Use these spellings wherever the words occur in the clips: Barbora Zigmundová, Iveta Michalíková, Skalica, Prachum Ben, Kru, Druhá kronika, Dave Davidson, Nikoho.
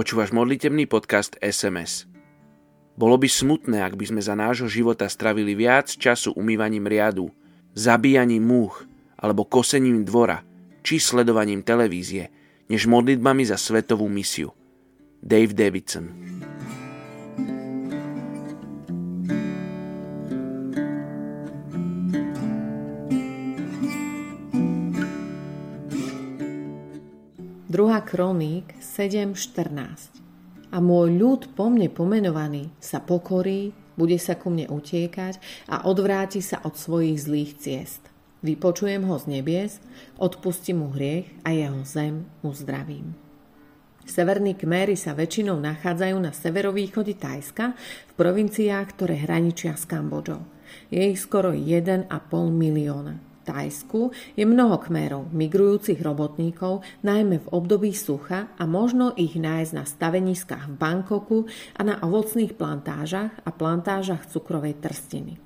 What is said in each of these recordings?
Počúvaš modlitebný podcast SMS. Bolo by smutné, ak by sme za nášho života stravili viac času umývaním riadu, zabíjaním múch alebo kosením dvora či sledovaním televízie, než modlitbami za svetovú misiu. Dave Davidson. Druhá kroník 7.14. A môj ľud po mne pomenovaný sa pokorí, bude sa ku mne utiekať a odvráti sa od svojich zlých ciest. Vypočujem ho z nebies, odpustím mu hriech a jeho zem mu zdravím. Severní Kméri sa väčšinou nachádzajú na severovýchode Thajska v provinciách, ktoré hraničia s Kambodžou. Je ich skoro 1,5 milióna. V Thajsku je mnoho Kmerov, migrujúcich robotníkov, najmä v období sucha a možno ich nájsť na staveniskách v Bangkoku a na ovocných plantážach a plantážach cukrovej trstiny.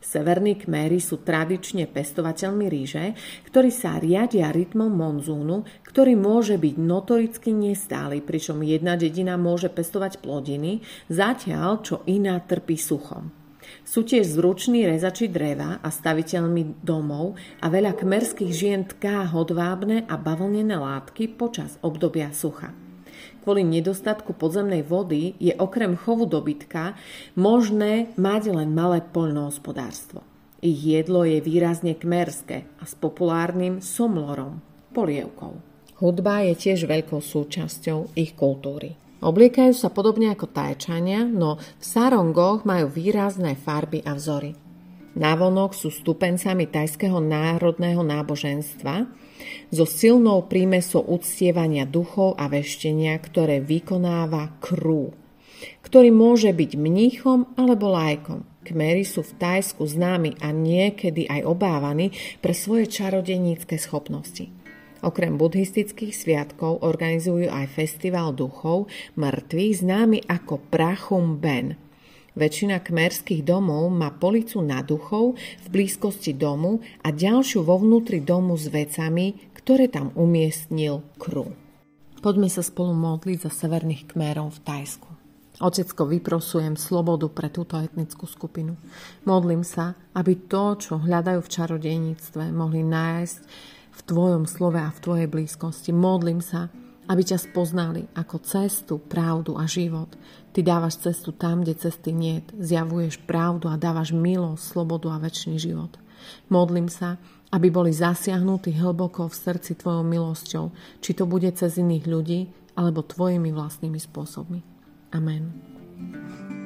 Severní Kméri sú tradične pestovateľmi ríže, ktorí sa riadia rytmom monzúnu, ktorý môže byť notoricky nestály, pričom jedna dedina môže pestovať plodiny, zatiaľ čo iná trpí suchom. Sú tiež zruční rezači dreva a staviteľmi domov a veľa kmerských žien tká hodvábne a bavlnené látky počas obdobia sucha. Kvôli nedostatku podzemnej vody je okrem chovu dobytka možné mať len malé poľnohospodárstvo. Ich jedlo je výrazne kmerské a s populárnym somlorom, polievkou. Hudba je tiež veľkou súčasťou ich kultúry. Obliekajú sa podobne ako Tajčania, no v sarongoch majú výrazné farby a vzory. Navonok sú stupencami tajského národného náboženstva so silnou prímesou uctievania duchov a veštenia, ktoré vykonáva Kru, ktorý môže byť mníchom alebo laikom. Kmeri sú v Tajsku známi a niekedy aj obávaní pre svoje čarodejnícke schopnosti. Okrem buddhistických sviatkov organizujú aj festival duchov mŕtvych známy ako Prachum Ben. Väčšina kmerských domov má policu na duchov v blízkosti domu a ďalšiu vo vnútri domu s vecami, ktoré tam umiestnil Kru. Poďme sa spolu modliť za severných Kmerov v Thajsku. Otecko, vyprosujem slobodu pre túto etnickú skupinu. Modlím sa, aby to, čo hľadajú v čarodejníctve, mohli nájsť v Tvojom slove a v Tvojej blízkosti. Modlím sa, aby ťa spoznali ako cestu, pravdu a život. Ty dávaš cestu tam, kde cesty niet. Zjavuješ pravdu a dávaš milosť, slobodu a večný život. Modlím sa, aby boli zasiahnutí hlboko v srdci Tvojou milosťou, či to bude cez iných ľudí, alebo Tvojimi vlastnými spôsobmi. Amen.